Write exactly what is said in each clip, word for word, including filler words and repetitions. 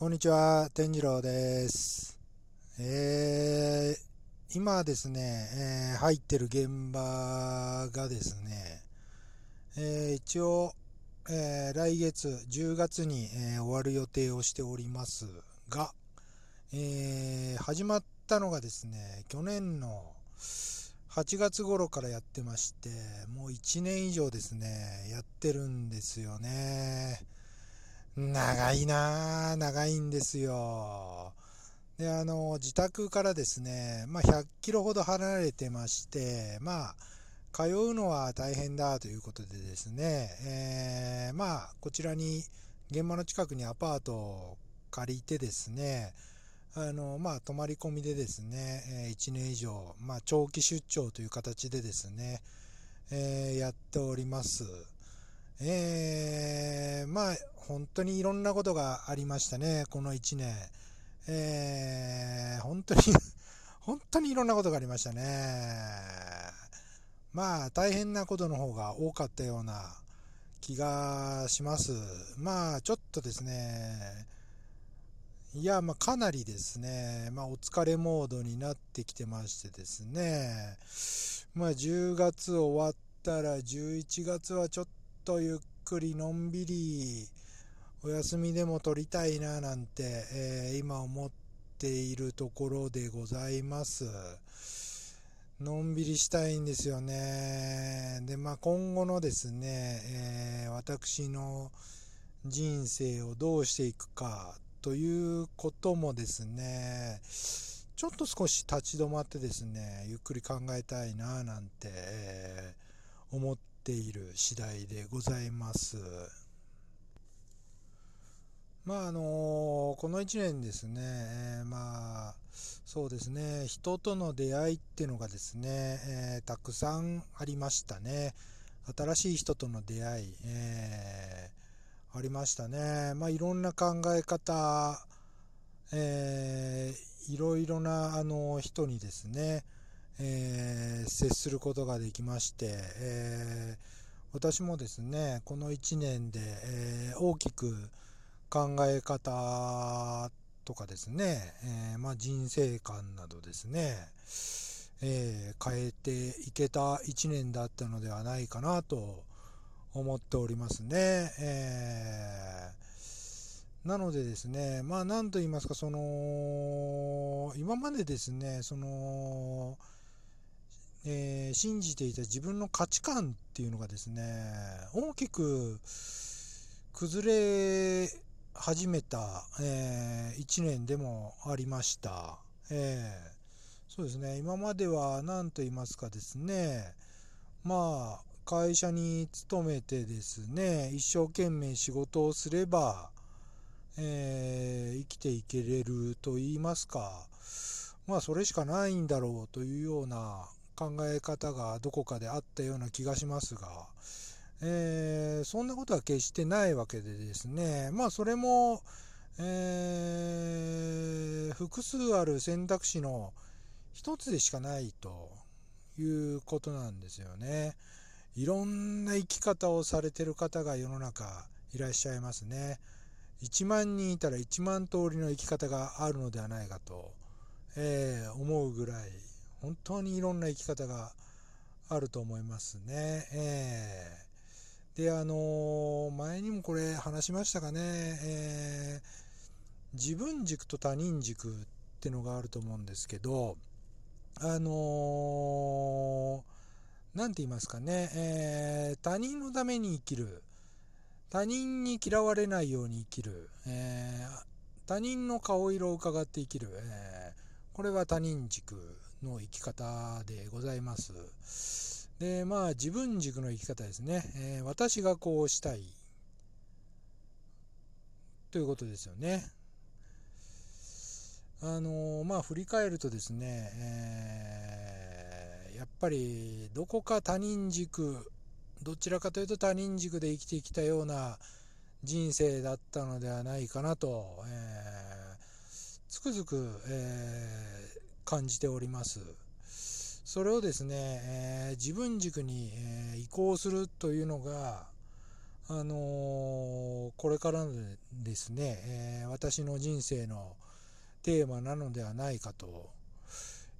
こんにちは、天次郎です。えー、今ですね、えー、入ってる現場がですね、えー、一応、えー、来月じゅうがつに、えー、終わる予定をしておりますが、えー、始まったのがですね、去年のはちがつ頃からやってまして、もういちねん以上ですね、やってるんですよね。長いなぁ、長いんですよ。で、あの、自宅からですね、まあ、ひゃっキロほど離れてまして、まあ、通うのは大変だということでですね、えー、まあ、こちらに、現場の近くにアパートを借りてですね、あの、まあ、泊まり込みでですね、いちねん以上、まあ、長期出張という形でですね、えー、やっております。えー、まあ、本当にいろんなことがありましたね、このいちねん。えー、本当に、本当にいろんなことがありましたね。まあ、大変なことの方が多かったような気がします。まあ、ちょっとですね、いや、まあ、かなりですね、まあ、お疲れモードになってきてましてですね、まあ、じゅうがつ終わったらじゅういちがつはちょっとゆっくりのんびりお休みでも取りたいななんて、えー、今思っているところでございます。のんびりしたいんですよね。で、まあ、今後のですね、えー、私の人生をどうしていくかということもですね、ちょっと少し立ち止まってですね、ゆっくり考えたいななんて、えー、思っている次第でございます。まああのー、このいちねんですね、えー、まあそうですね、人との出会いっていうのがですね、えー、たくさんありましたね。新しい人との出会い、えーありましたね。まあ、いろんな考え方、えー、いろいろなあの人にですね、えー、接することができまして、えー、私もですね、このいちねんで、えー、大きく考え方とかですね、えーまあ、人生観などですね、えー、変えていけたいちねんだったのではないかなと思っておりますね。えー、なのでですね、まあ何と言いますか、その今までですね、その、えー、信じていた自分の価値観っていうのがですね、大きく崩れ始めた、えー、いちねんでもありました。えー、そうですね、今までは何と言いますかですね、まあ会社に勤めてですね、一生懸命仕事をすれば、えー、生きていけれると言いますか、まあそれしかないんだろうというような考え方がどこかであったような気がしますが、えー、そんなことは決してないわけでですね、まあそれも、えー、複数ある選択肢の一つでしかないということなんですよね。いろんな生き方をされている方が世の中いらっしゃいますね。いちまんにんいたらいちまんとおりの生き方があるのではないかと、えー、思うぐらい本当にいろんな生き方があると思いますね。えー、であのー、前にもこれ話しましたかね、えー、自分軸と他人軸ってのがあると思うんですけど、あのーなんて言いますかね、えー、他人のために生きる、他人に嫌われないように生きる、えー、他人の顔色を伺って生きる、えー、これは他人軸の生き方でございます。で、まあ自分軸の生き方ですね、えー、私がこうしたいということですよね。あのー、まあ振り返るとですね、えーやっぱりどこか他人軸、どちらかというと他人軸で生きてきたような人生だったのではないかなと、えー、つくづく、えー、感じております。それをですね、えー、自分軸に、えー、移行するというのが、あのー、これからですね、えー、私の人生のテーマなのではないかと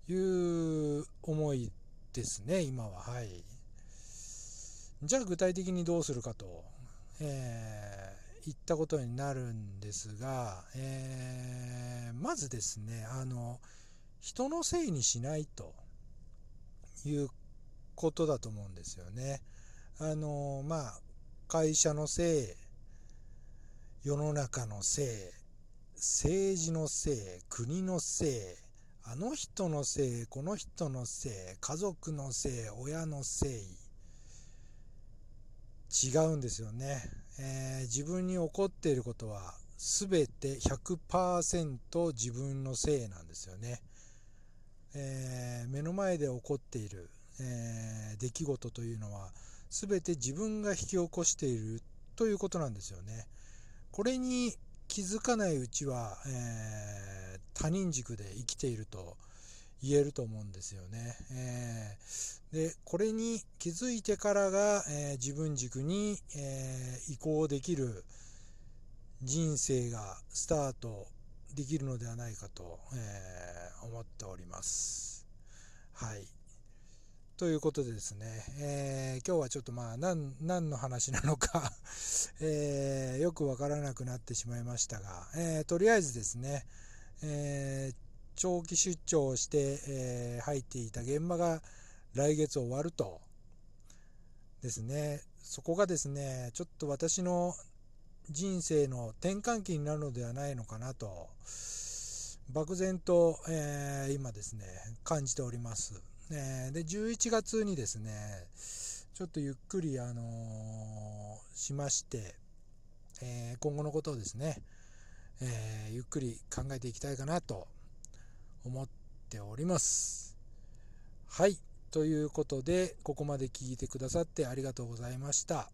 いう思いですね、今は。はい。じゃあ具体的にどうするかと、えー、言ったことになるんですが、えー、まずですね、あの人のせいにしないということだと思うんですよね。あのまあ会社のせい、世の中のせい、政治のせい、国のせい、あの人のせい、この人のせい、家族のせい、親のせい、違うんですよね。えー、自分に起こっていることは全て ひゃくパーセント 自分のせいなんですよね。えー、目の前で起こっている、えー、出来事というのは全て自分が引き起こしているということなんですよね。これに気づかないうちは、えー、他人軸で生きていると言えると思うんですよね。えー、でこれに気づいてからが、えー、自分軸に、えー、移行できる人生がスタートできるのではないかと、えー、思っております。はい、ということでですね、えー、今日はちょっとまあ 何, 何の話なのか、えー、よくわからなくなってしまいましたが、えー、とりあえずですね、えー長期出張をして、えー、入っていた現場が来月終わるとですね、そこがですねちょっと私の人生の転換期になるのではないのかなと漠然と、えー、今ですね感じております。えー、でじゅういちがつにですねちょっとゆっくり、あのー、しまして、えー、今後のことをですね、えー、ゆっくり考えていきたいかなと思っております。はい、ということでここまで聞いてくださってありがとうございました。